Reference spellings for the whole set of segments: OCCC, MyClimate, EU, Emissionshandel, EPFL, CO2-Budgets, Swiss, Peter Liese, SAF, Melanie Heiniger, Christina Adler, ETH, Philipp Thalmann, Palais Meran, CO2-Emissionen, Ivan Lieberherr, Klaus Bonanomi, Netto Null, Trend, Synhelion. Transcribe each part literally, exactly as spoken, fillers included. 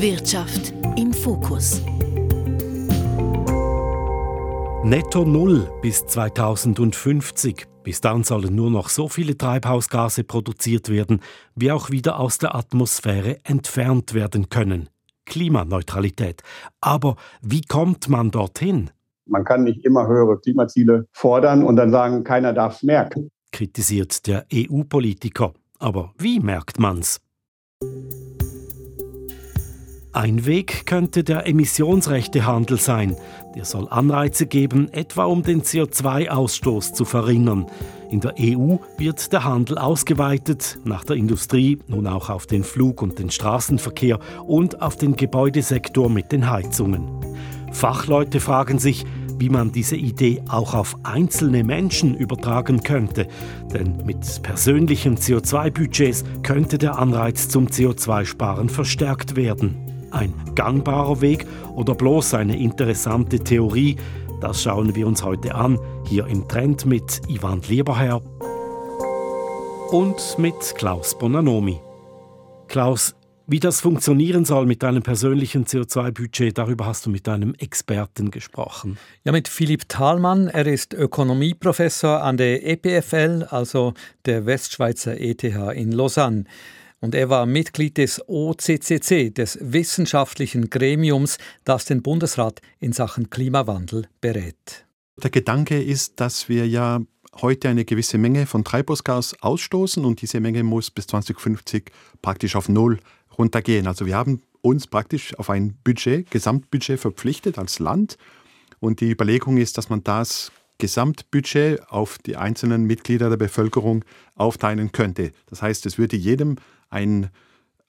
Wirtschaft im Fokus. Netto Null bis zweitausendfünfzig. Bis dann sollen nur noch so viele Treibhausgase produziert werden, wie auch wieder aus der Atmosphäre entfernt werden können. Klimaneutralität. Aber wie kommt man dorthin? Man kann nicht immer höhere Klimaziele fordern und dann sagen, keiner darf es merken. Kritisiert der E U-Politiker. Aber wie merkt man's? Ein Weg könnte der Emissionsrechtehandel sein. Der soll Anreize geben, etwa um den C O zwei Ausstoß zu verringern. In der E U wird der Handel ausgeweitet, nach der Industrie, nun auch auf den Flug- und den Straßenverkehr und auf den Gebäudesektor mit den Heizungen. Fachleute fragen sich, wie man diese Idee auch auf einzelne Menschen übertragen könnte. Denn mit persönlichen C O zwei Budgets könnte der Anreiz zum C O zwei Sparen verstärkt werden. Ein gangbarer Weg oder bloß eine interessante Theorie? Das schauen wir uns heute an, hier im Trend mit Ivan Lieberherr und mit Klaus Bonanomi. Klaus, wie das funktionieren soll mit deinem persönlichen C O zwei Budget, darüber hast du mit deinem Experten gesprochen. Ja, mit Philipp Thalmann. Er ist Ökonomieprofessor an der E P F L, also der Westschweizer E T H in Lausanne. Und er war Mitglied des O C C C, des wissenschaftlichen Gremiums, das den Bundesrat in Sachen Klimawandel berät. Der Gedanke ist, dass wir ja heute eine gewisse Menge von Treibhausgas ausstoßen und diese Menge muss bis zweitausendfünfzig praktisch auf Null runtergehen. Also wir haben uns praktisch auf ein Budget, Gesamtbudget verpflichtet als Land und die Überlegung ist, dass man das Gesamtbudget auf die einzelnen Mitglieder der Bevölkerung aufteilen könnte. Das heißt, es würde jedem ein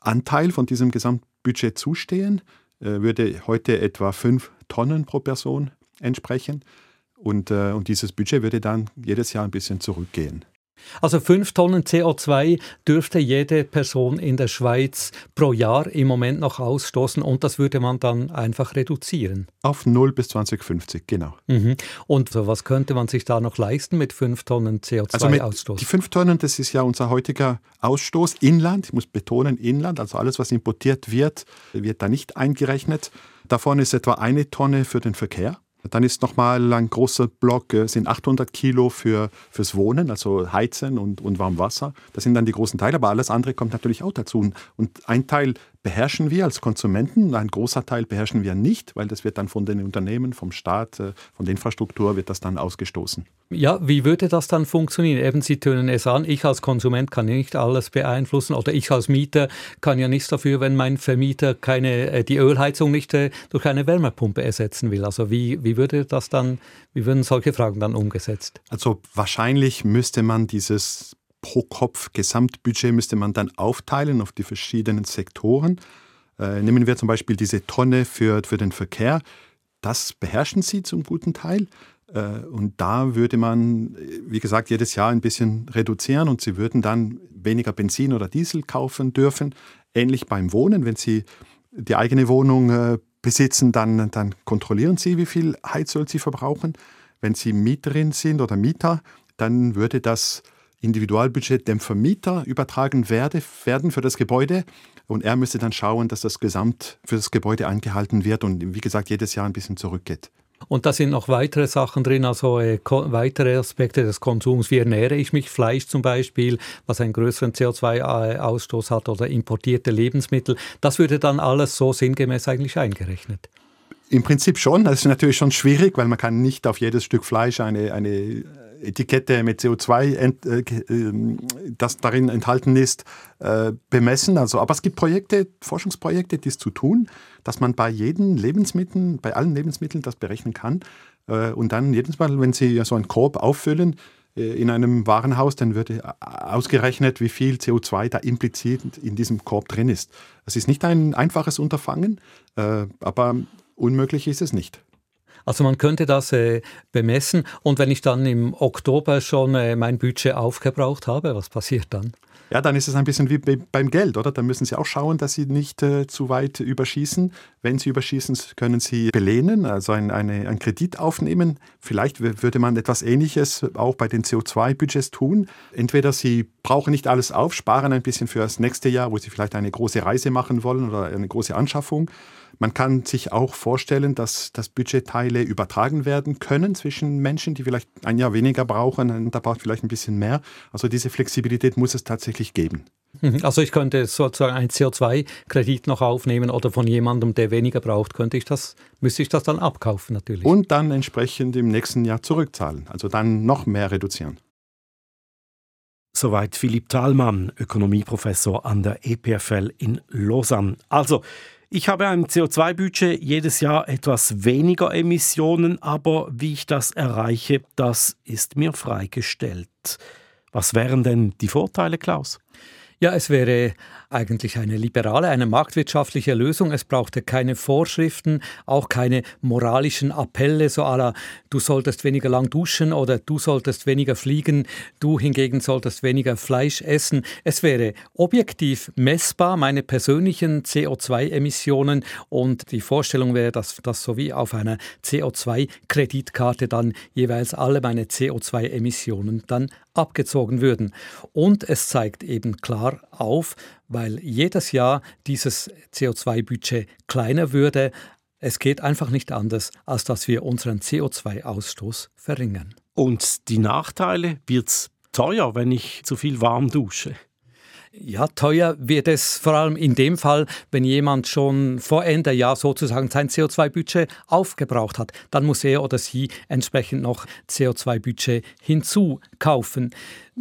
Anteil von diesem Gesamtbudget zustehen, würde heute etwa fünf Tonnen pro Person entsprechen und, und dieses Budget würde dann jedes Jahr ein bisschen zurückgehen. Also fünf Tonnen C O zwei dürfte jede Person in der Schweiz pro Jahr im Moment noch ausstoßen und das würde man dann einfach reduzieren. Auf null bis zweitausendfünfzig, genau. Mhm. Und was könnte man sich da noch leisten mit fünf Tonnen C O zwei Ausstoß? Also die fünf Tonnen, das ist ja unser heutiger Ausstoß inland, ich muss betonen inland, also alles, was importiert wird, wird da nicht eingerechnet. Davon ist etwa eine Tonne für den Verkehr. Dann ist nochmal ein großer Block, sind achthundert Kilo für, fürs Wohnen, also Heizen und, und Warmwasser. Das sind dann die großen Teile, aber alles andere kommt natürlich auch dazu. Und ein Teil beherrschen wir als Konsumenten, ein großer Teil beherrschen wir nicht, weil das wird dann von den Unternehmen, vom Staat, von der Infrastruktur wird das dann ausgestoßen. Ja, wie würde das dann funktionieren? Eben, Sie tönen es an, ich als Konsument kann ja nicht alles beeinflussen oder ich als Mieter kann ja nichts dafür, wenn mein Vermieter keine, die Ölheizung nicht durch eine Wärmepumpe ersetzen will. Also wie, wie würde das dann, wie würden solche Fragen dann umgesetzt? Also wahrscheinlich müsste man dieses pro Kopf Gesamtbudget müsste man dann aufteilen auf die verschiedenen Sektoren. Äh, nehmen wir zum Beispiel diese Tonne für, für den Verkehr. Das beherrschen sie zum guten Teil. Äh, und da würde man, wie gesagt, jedes Jahr ein bisschen reduzieren und sie würden dann weniger Benzin oder Diesel kaufen dürfen. Ähnlich beim Wohnen, wenn sie die eigene Wohnung äh, besitzen, dann, dann kontrollieren sie, wie viel Heizöl sie verbrauchen. Wenn sie Mieterin sind oder Mieter, dann würde das Individualbudget dem Vermieter übertragen werde, werden für das Gebäude und er müsste dann schauen, dass das Gesamt für das Gebäude eingehalten wird und wie gesagt jedes Jahr ein bisschen zurückgeht. Und da sind noch weitere Sachen drin, also äh, ko- weitere Aspekte des Konsums. Wie ernähre ich mich? Fleisch zum Beispiel, was einen größeren C O zwei Ausstoß hat oder importierte Lebensmittel. Das würde dann alles so sinngemäß eigentlich eingerechnet. Im Prinzip schon. Das ist natürlich schon schwierig, weil man kann nicht auf jedes Stück Fleisch eine, eine Etikette mit C O zwei, ent, äh, das darin enthalten ist, äh, bemessen. Also, aber es gibt Projekte, Forschungsprojekte, die es zu tun, dass man bei jedem Lebensmittel, bei allen Lebensmitteln das berechnen kann. Äh, und dann jedes Mal, wenn Sie so einen Korb auffüllen äh, in einem Warenhaus, dann wird ausgerechnet, wie viel C O zwei da implizit in diesem Korb drin ist. Es ist nicht ein einfaches Unterfangen, äh, aber unmöglich ist es nicht. Also man könnte das äh, bemessen. Und wenn ich dann im Oktober schon äh, mein Budget aufgebraucht habe, was passiert dann? Ja, dann ist es ein bisschen wie beim Geld, oder? Da müssen Sie auch schauen, dass Sie nicht äh, zu weit überschießen. Wenn Sie überschießen, können Sie belehnen, also ein, eine, einen Kredit aufnehmen. Vielleicht w- würde man etwas Ähnliches auch bei den C O zwei Budgets tun. Entweder Sie brauchen nicht alles auf, sparen ein bisschen für das nächste Jahr, wo Sie vielleicht eine große Reise machen wollen oder eine große Anschaffung. Man kann sich auch vorstellen, dass, dass Budgetteile übertragen werden können zwischen Menschen, die vielleicht ein Jahr weniger brauchen, ein anderer braucht vielleicht ein bisschen mehr. Also diese Flexibilität muss es tatsächlich geben. Also ich könnte sozusagen einen C O zwei Kredit noch aufnehmen oder von jemandem, der weniger braucht, könnte ich das, müsste ich das dann abkaufen natürlich. Und dann entsprechend im nächsten Jahr zurückzahlen, also dann noch mehr reduzieren. Soweit Philipp Thalmann, Ökonomieprofessor an der E P F L in Lausanne. Also, ich habe im C O zwei Budget jedes Jahr etwas weniger Emissionen, aber wie ich das erreiche, das ist mir freigestellt. Was wären denn die Vorteile, Klaus? Ja, es wäre eigentlich eine liberale, eine marktwirtschaftliche Lösung. Es brauchte keine Vorschriften, auch keine moralischen Appelle, so à la, du solltest weniger lang duschen oder du solltest weniger fliegen, du hingegen solltest weniger Fleisch essen. Es wäre objektiv messbar, meine persönlichen C O zwei Emissionen, und die Vorstellung wäre, dass das so wie auf einer C O zwei Kreditkarte dann jeweils alle meine C O zwei Emissionen dann abgezogen würden. Und es zeigt eben klar auf, weil jedes Jahr dieses C O zwei Budget kleiner würde. Es geht einfach nicht anders, als dass wir unseren C O zwei Ausstoß verringern. Und die Nachteile? Wird's teuer, wenn ich zu viel warm dusche? Ja, teuer wird es vor allem in dem Fall, wenn jemand schon vor Ende Jahr sozusagen sein C O zwei Budget aufgebraucht hat. Dann muss er oder sie entsprechend noch C O zwei Budget hinzukaufen.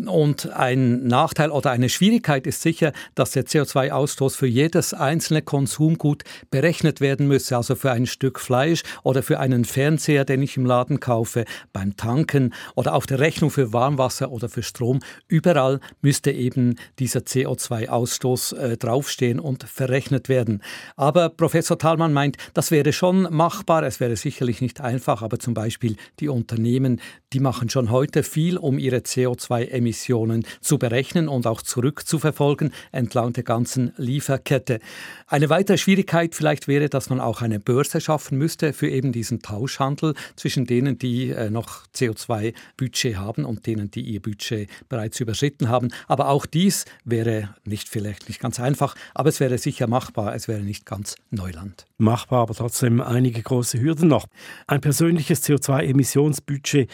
Und ein Nachteil oder eine Schwierigkeit ist sicher, dass der C O zwei Ausstoß für jedes einzelne Konsumgut berechnet werden müsse. Also für ein Stück Fleisch oder für einen Fernseher, den ich im Laden kaufe, beim Tanken oder auf der Rechnung für Warmwasser oder für Strom. Überall müsste eben dieser C O zwei Ausstoß äh, draufstehen und verrechnet werden. Aber Professor Thalmann meint, das wäre schon machbar. Es wäre sicherlich nicht einfach, aber zum Beispiel die Unternehmen, die machen schon heute viel, um ihre C O zwei Emissionen Emissionen zu berechnen und auch zurückzuverfolgen entlang der ganzen Lieferkette. Eine weitere Schwierigkeit vielleicht wäre, dass man auch eine Börse schaffen müsste für eben diesen Tauschhandel zwischen denen, die noch C O zwei Budget haben und denen, die ihr Budget bereits überschritten haben. Aber auch dies wäre nicht vielleicht nicht ganz einfach, aber es wäre sicher machbar, es wäre nicht ganz Neuland. Machbar, aber trotzdem einige große Hürden noch. Ein persönliches C O zwei Emissionsbudget,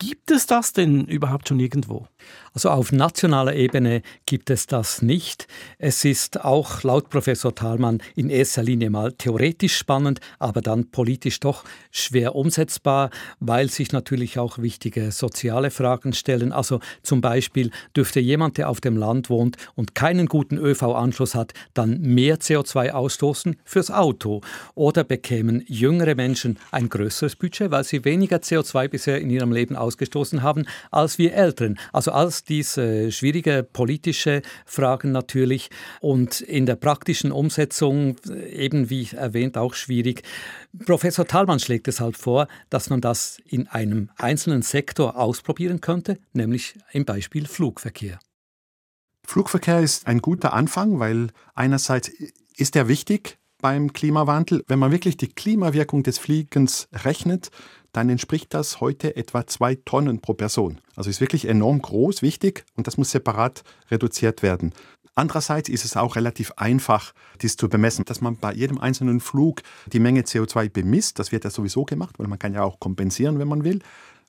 gibt es das denn überhaupt schon irgendwo? Also auf nationaler Ebene gibt es das nicht. Es ist auch laut Professor Thalmann in erster Linie mal theoretisch spannend, aber dann politisch doch schwer umsetzbar, weil sich natürlich auch wichtige soziale Fragen stellen. Also zum Beispiel dürfte jemand, der auf dem Land wohnt und keinen guten Ö V Anschluss hat, dann mehr C O zwei ausstoßen fürs Auto. Oder bekämen jüngere Menschen ein größeres Budget, weil sie weniger C O zwei bisher in ihrem Leben ausstoßen. ausgestoßen haben, als wir Älteren. Also als diese schwierige politische Fragen natürlich und in der praktischen Umsetzung eben wie erwähnt auch schwierig. Professor Thalmann schlägt deshalb vor, dass man das in einem einzelnen Sektor ausprobieren könnte, nämlich im Beispiel Flugverkehr. Flugverkehr ist ein guter Anfang, weil einerseits ist er wichtig beim Klimawandel. Wenn man wirklich die Klimawirkung des Fliegens rechnet, dann entspricht das heute etwa zwei Tonnen pro Person. Also ist wirklich enorm groß, wichtig, und das muss separat reduziert werden. Andererseits ist es auch relativ einfach, dies zu bemessen, dass man bei jedem einzelnen Flug die Menge C O zwei bemisst. Das wird ja sowieso gemacht, weil man kann ja auch kompensieren, wenn man will.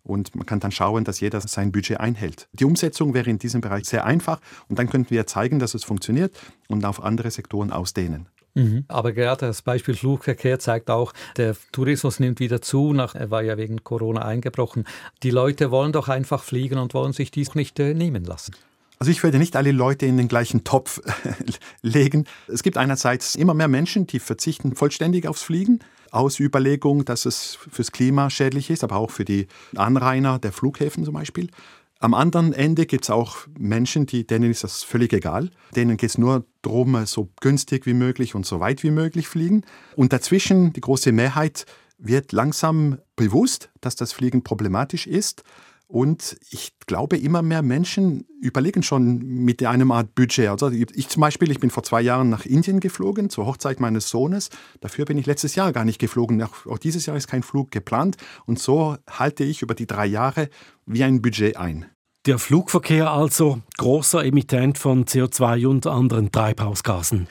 Und man kann dann schauen, dass jeder sein Budget einhält. Die Umsetzung wäre in diesem Bereich sehr einfach, und dann könnten wir zeigen, dass es funktioniert und auf andere Sektoren ausdehnen. Mhm. Aber gerade das Beispiel Flugverkehr zeigt auch, der Tourismus nimmt wieder zu, nach, er war ja wegen Corona eingebrochen. Die Leute wollen doch einfach fliegen und wollen sich dies nicht äh, nehmen lassen. Also ich würde nicht alle Leute in den gleichen Topf legen. Es gibt einerseits immer mehr Menschen, die verzichten vollständig aufs Fliegen, aus Überlegung, dass es fürs Klima schädlich ist, aber auch für die Anrainer der Flughäfen zum Beispiel. Am anderen Ende gibt es auch Menschen, die, denen ist das völlig egal. Denen geht es nur darum, so günstig wie möglich und so weit wie möglich fliegen. Und dazwischen, die große Mehrheit, wird langsam bewusst, dass das Fliegen problematisch ist. Und ich glaube, immer mehr Menschen überlegen schon mit einer Art Budget. Also ich zum Beispiel, ich bin vor zwei Jahren nach Indien geflogen, zur Hochzeit meines Sohnes. Dafür bin ich letztes Jahr gar nicht geflogen. Auch dieses Jahr ist kein Flug geplant. Und so halte ich über die drei Jahre wie ein Budget ein. Der Flugverkehr also, großer Emittent von C O zwei und anderen Treibhausgasen.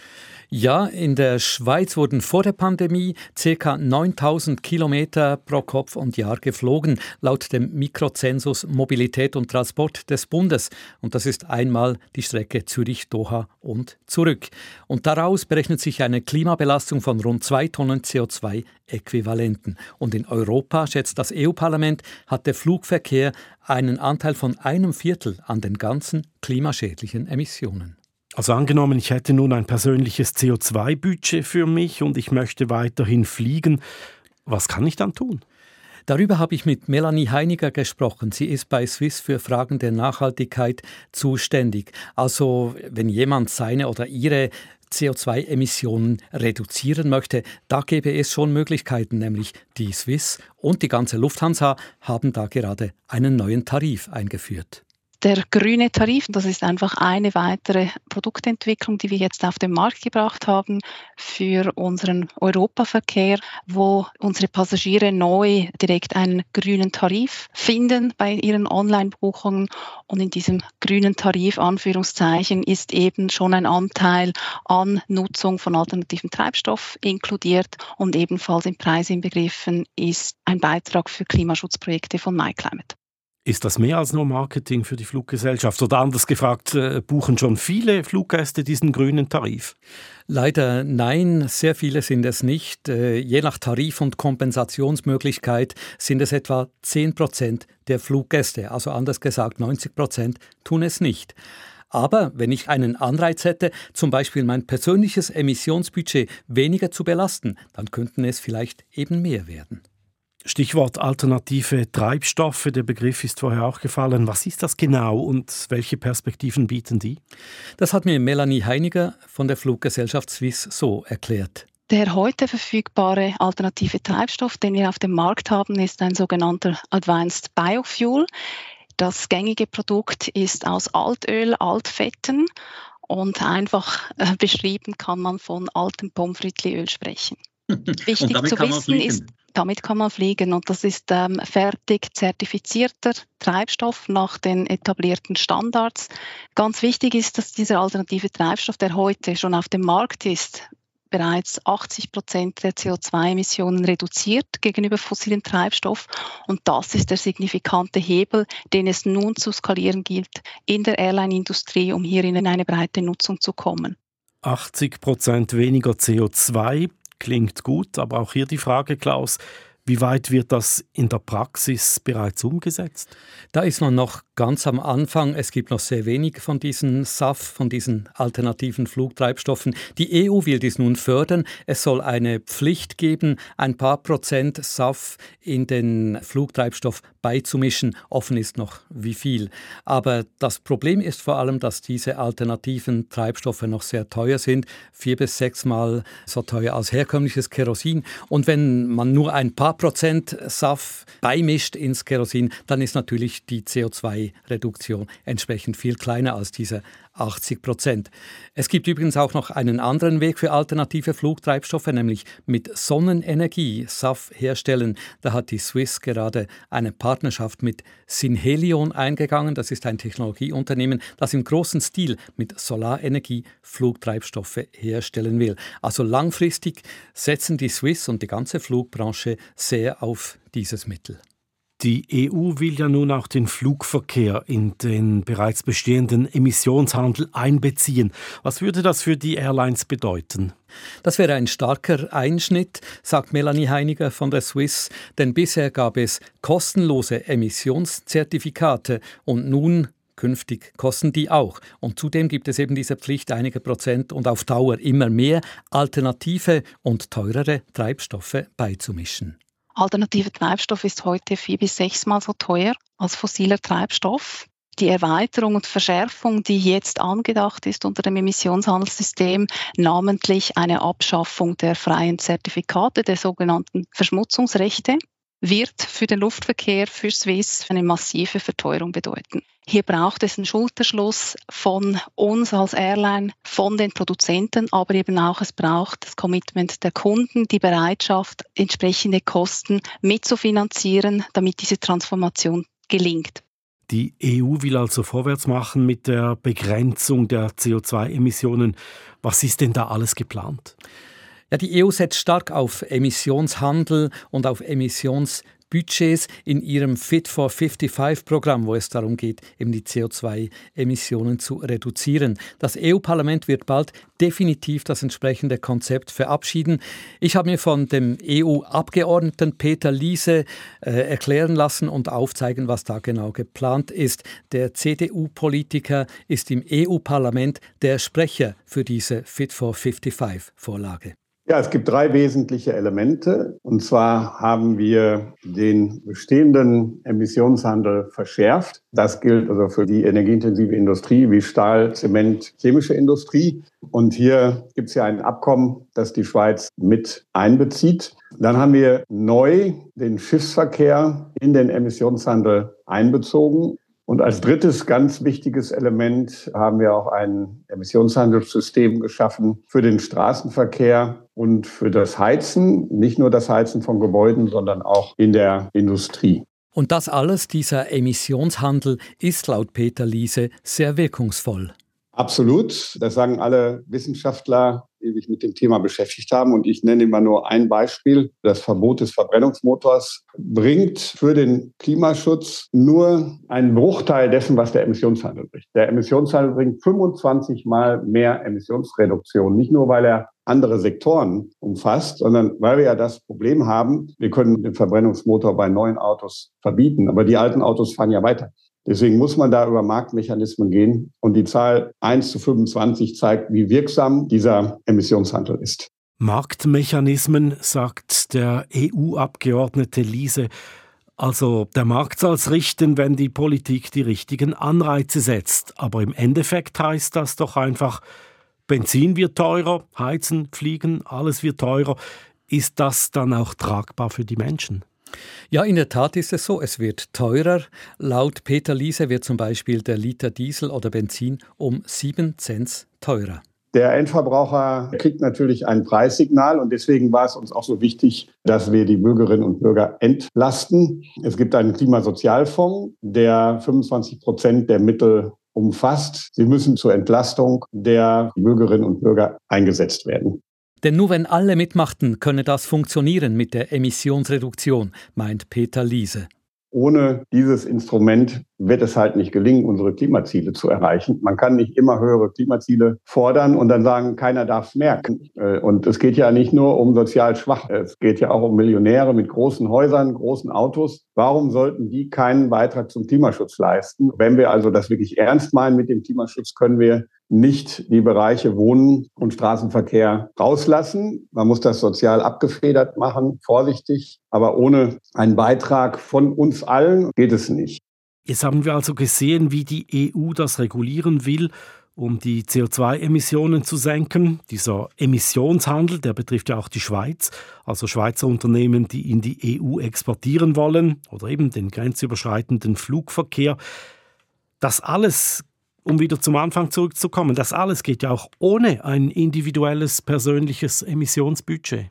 Ja, in der Schweiz wurden vor der Pandemie ca. neuntausend Kilometer pro Kopf und Jahr geflogen, laut dem Mikrozensus Mobilität und Transport des Bundes. Und das ist einmal die Strecke Zürich-Doha und zurück. Und daraus berechnet sich eine Klimabelastung von rund zwei Tonnen C O zwei Äquivalenten. Und in Europa, schätzt das E U-Parlament, hat der Flugverkehr einen Anteil von einem Viertel an den ganzen klimaschädlichen Emissionen. Also angenommen, ich hätte nun ein persönliches C O zwei Budget für mich und ich möchte weiterhin fliegen. Was kann ich dann tun? Darüber habe ich mit Melanie Heiniger gesprochen. Sie ist bei Swiss für Fragen der Nachhaltigkeit zuständig. Also wenn jemand seine oder ihre C O zwei Emissionen reduzieren möchte, da gäbe es schon Möglichkeiten, nämlich die Swiss und die ganze Lufthansa haben da gerade einen neuen Tarif eingeführt. Der grüne Tarif, das ist einfach eine weitere Produktentwicklung, die wir jetzt auf den Markt gebracht haben für unseren Europaverkehr, wo unsere Passagiere neu direkt einen grünen Tarif finden bei ihren Online-Buchungen. Und in diesem grünen Tarif, Anführungszeichen, ist eben schon ein Anteil an Nutzung von alternativen Treibstoff inkludiert und ebenfalls im Preis inbegriffen ist ein Beitrag für Klimaschutzprojekte von MyClimate. Ist das mehr als nur Marketing für die Fluggesellschaft? Oder anders gefragt, äh, buchen schon viele Fluggäste diesen grünen Tarif? Leider nein, sehr viele sind es nicht. Äh, je nach Tarif und Kompensationsmöglichkeit sind es etwa zehn Prozent der Fluggäste. Also anders gesagt, neunzig Prozent tun es nicht. Aber wenn ich einen Anreiz hätte, zum Beispiel mein persönliches Emissionsbudget weniger zu belasten, dann könnten es vielleicht eben mehr werden. Stichwort alternative Treibstoffe, der Begriff ist vorher auch gefallen. Was ist das genau und welche Perspektiven bieten die? Das hat mir Melanie Heiniger von der Fluggesellschaft Swiss so erklärt. Der heute verfügbare alternative Treibstoff, den wir auf dem Markt haben, ist ein sogenannter Advanced Biofuel. Das gängige Produkt ist aus Altöl, Altfetten und einfach beschrieben kann man von altem Pommes frites-Öl sprechen. Wichtig zu wissen ist, damit kann man fliegen und das ist ähm, fertig zertifizierter Treibstoff nach den etablierten Standards. Ganz wichtig ist, dass dieser alternative Treibstoff, der heute schon auf dem Markt ist, bereits achtzig Prozent der C O zwei Emissionen reduziert gegenüber fossilen Treibstoff. Und das ist der signifikante Hebel, den es nun zu skalieren gilt in der Airline-Industrie, um hier in eine breite Nutzung zu kommen. achtzig Prozent weniger C O zwei. Klingt gut, aber auch hier die Frage, Klaus, wie weit wird das in der Praxis bereits umgesetzt? Da ist man noch ganz am Anfang. Es gibt noch sehr wenig von diesen S A F, von diesen alternativen Flugtreibstoffen. Die E U will dies nun fördern. Es soll eine Pflicht geben, ein paar Prozent S A F in den Flugtreibstoff beizumischen. Offen ist noch wie viel. Aber das Problem ist vor allem, dass diese alternativen Treibstoffe noch sehr teuer sind. Vier bis sechsmal so teuer als herkömmliches Kerosin. Und wenn man nur ein paar Prozent S A F beimischt ins Kerosin, dann ist natürlich die C O zwei Reduktion entsprechend viel kleiner als diese achtzig Prozent. Es gibt übrigens auch noch einen anderen Weg für alternative Flugtreibstoffe, nämlich mit Sonnenenergie S A F herstellen. Da hat die Swiss gerade eine Partnerschaft mit Synhelion eingegangen. Das ist ein Technologieunternehmen, das im großen Stil mit Solarenergie Flugtreibstoffe herstellen will. Also langfristig setzen die Swiss und die ganze Flugbranche sehr auf dieses Mittel. Die E U will ja nun auch den Flugverkehr in den bereits bestehenden Emissionshandel einbeziehen. Was würde das für die Airlines bedeuten? Das wäre ein starker Einschnitt, sagt Melanie Heiniger von der Swiss, denn bisher gab es kostenlose Emissionszertifikate und nun künftig kosten die auch. Und zudem gibt es eben diese Pflicht, einige Prozent und auf Dauer immer mehr alternative und teurere Treibstoffe beizumischen. Alternativer Treibstoff ist heute vier bis sechsmal so teuer als fossiler Treibstoff. die Erweiterung und Verschärfung, die jetzt angedacht ist unter dem Emissionshandelssystem, namentlich eine Abschaffung der freien Zertifikate, der sogenannten Verschmutzungsrechte, wird für den Luftverkehr, für Swiss, eine massive Verteuerung bedeuten. Hier braucht es einen Schulterschluss von uns als Airline, von den Produzenten, aber eben auch es braucht das Commitment der Kunden, die Bereitschaft, entsprechende Kosten mitzufinanzieren, damit diese Transformation gelingt. Die E U will also vorwärts machen mit der Begrenzung der C O zwei Emissionen. Was ist denn da alles geplant? Ja, die E U setzt stark auf Emissionshandel und auf Emissionsbudgets in ihrem Fit for fünfundfünfzig-Programm, wo es darum geht, eben die C O zwei Emissionen zu reduzieren. Das E U-Parlament wird bald definitiv das entsprechende Konzept verabschieden. Ich habe mir von dem E U-Abgeordneten Peter Liese äh, erklären lassen und aufzeigen, was da genau geplant ist. Der C D U-Politiker ist im E U-Parlament der Sprecher für diese Fit for fünfundfünfzig-Vorlage. Ja, es gibt drei wesentliche Elemente. Und zwar haben wir den bestehenden Emissionshandel verschärft. Das gilt also für die energieintensive Industrie wie Stahl, Zement, chemische Industrie. Und hier gibt es ja ein Abkommen, das die Schweiz mit einbezieht. Dann haben wir neu den Schiffsverkehr in den Emissionshandel einbezogen. Und als drittes ganz wichtiges Element haben wir auch ein Emissionshandelssystem geschaffen für den Straßenverkehr und für das Heizen. Nicht nur das Heizen von Gebäuden, sondern auch in der Industrie. Und das alles, dieser Emissionshandel, ist laut Peter Liese sehr wirkungsvoll. Absolut. Das sagen alle Wissenschaftler, die sich mit dem Thema beschäftigt haben. Und ich nenne immer nur ein Beispiel. Das Verbot des Verbrennungsmotors bringt für den Klimaschutz nur einen Bruchteil dessen, was der Emissionshandel bringt. Der Emissionshandel bringt fünfundzwanzig Mal mehr Emissionsreduktion. Nicht nur, weil er andere Sektoren umfasst, sondern weil wir ja das Problem haben, wir können den Verbrennungsmotor bei neuen Autos verbieten, aber die alten Autos fahren ja weiter. Deswegen muss man da über Marktmechanismen gehen. Und die Zahl eins zu fünfundzwanzig zeigt, wie wirksam dieser Emissionshandel ist. Marktmechanismen, sagt der E U-Abgeordnete Liese. Also der Markt soll es richten, wenn die Politik die richtigen Anreize setzt. Aber im Endeffekt heißt das doch einfach, Benzin wird teurer, Heizen, Fliegen, alles wird teurer. Ist das dann auch tragbar für die Menschen? Ja, in der Tat ist es so, es wird teurer. Laut Peter Liese wird zum Beispiel der Liter Diesel oder Benzin um sieben Cent teurer. Der Endverbraucher kriegt natürlich ein Preissignal und deswegen war es uns auch so wichtig, dass wir die Bürgerinnen und Bürger entlasten. Es gibt einen Klimasozialfonds, der fünfundzwanzig Prozent der Mittel umfasst. Sie müssen zur Entlastung der Bürgerinnen und Bürger eingesetzt werden. Denn nur wenn alle mitmachten, könne das funktionieren mit der Emissionsreduktion, meint Peter Liese. Ohne dieses Instrument wird es halt nicht gelingen, unsere Klimaziele zu erreichen. Man kann nicht immer höhere Klimaziele fordern und dann sagen, keiner darf es merken. Und es geht ja nicht nur um sozial Schwache, es geht ja auch um Millionäre mit großen Häusern, großen Autos. Warum sollten die keinen Beitrag zum Klimaschutz leisten? Wenn wir also das wirklich ernst meinen mit dem Klimaschutz, können wir nicht die Bereiche Wohnen und Straßenverkehr rauslassen. Man muss das sozial abgefedert machen, vorsichtig. Aber ohne einen Beitrag von uns allen geht es nicht. Jetzt haben wir also gesehen, wie die E U das regulieren will, um die C O zwei Emissionen zu senken. Dieser Emissionshandel, der betrifft ja auch die Schweiz, also Schweizer Unternehmen, die in die E U exportieren wollen oder eben den grenzüberschreitenden Flugverkehr. Das alles, um wieder zum Anfang zurückzukommen, das alles geht ja auch ohne ein individuelles persönliches Emissionsbudget.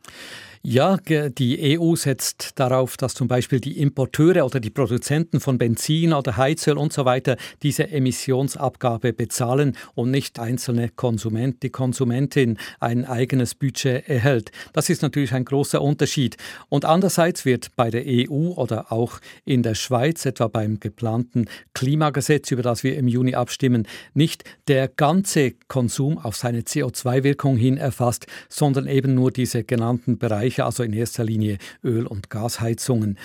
Ja, die E U setzt darauf, dass zum Beispiel die Importeure oder die Produzenten von Benzin oder Heizöl und so weiter diese Emissionsabgabe bezahlen und nicht einzelne Konsument, die Konsumentin ein eigenes Budget erhält. Das ist natürlich ein großer Unterschied. Und andererseits wird bei der E U oder auch in der Schweiz, etwa beim geplanten Klimagesetz, über das wir im Juni abstimmen, nicht der ganze Konsum auf seine C O zwei Wirkung hin erfasst, sondern eben nur diese genannten Bereiche. Also in erster Linie Öl- und Gasheizungen.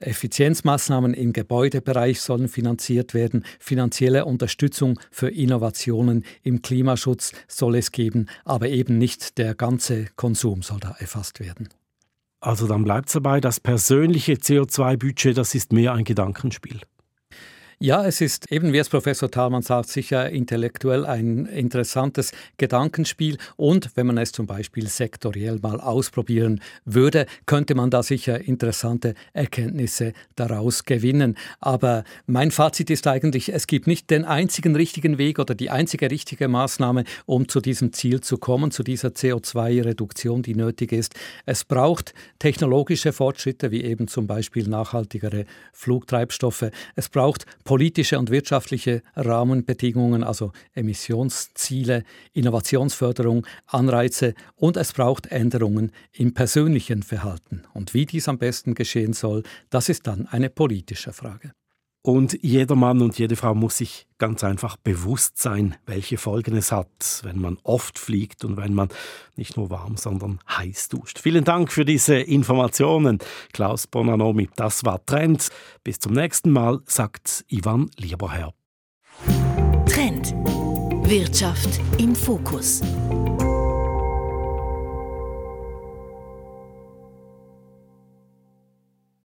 Effizienzmaßnahmen im Gebäudebereich sollen finanziert werden. Finanzielle Unterstützung für Innovationen im Klimaschutz soll es geben. Aber eben nicht der ganze Konsum soll da erfasst werden. Also dann bleibt es dabei, das persönliche C O zwei Budget, das ist mehr ein Gedankenspiel. Ja, es ist eben, wie es Professor Thalmann sagt, sicher intellektuell ein interessantes Gedankenspiel. Und wenn man es zum Beispiel sektoriell mal ausprobieren würde, könnte man da sicher interessante Erkenntnisse daraus gewinnen. Aber mein Fazit ist eigentlich, es gibt nicht den einzigen richtigen Weg oder die einzige richtige Maßnahme, um zu diesem Ziel zu kommen, zu dieser C O zwei Reduktion, die nötig ist. Es braucht technologische Fortschritte, wie eben zum Beispiel nachhaltigere Flugtreibstoffe. Es braucht politische und wirtschaftliche Rahmenbedingungen, also Emissionsziele, Innovationsförderung, Anreize, und es braucht Änderungen im persönlichen Verhalten. Und wie dies am besten geschehen soll, das ist dann eine politische Frage. Und jeder Mann und jede Frau muss sich ganz einfach bewusst sein, welche Folgen es hat, wenn man oft fliegt und wenn man nicht nur warm, sondern heiß duscht. Vielen Dank für diese Informationen, Klaus Bonanomi. Das war Trend. Bis zum nächsten Mal, sagt Ivan Lieberherr. Trend. Wirtschaft im Fokus.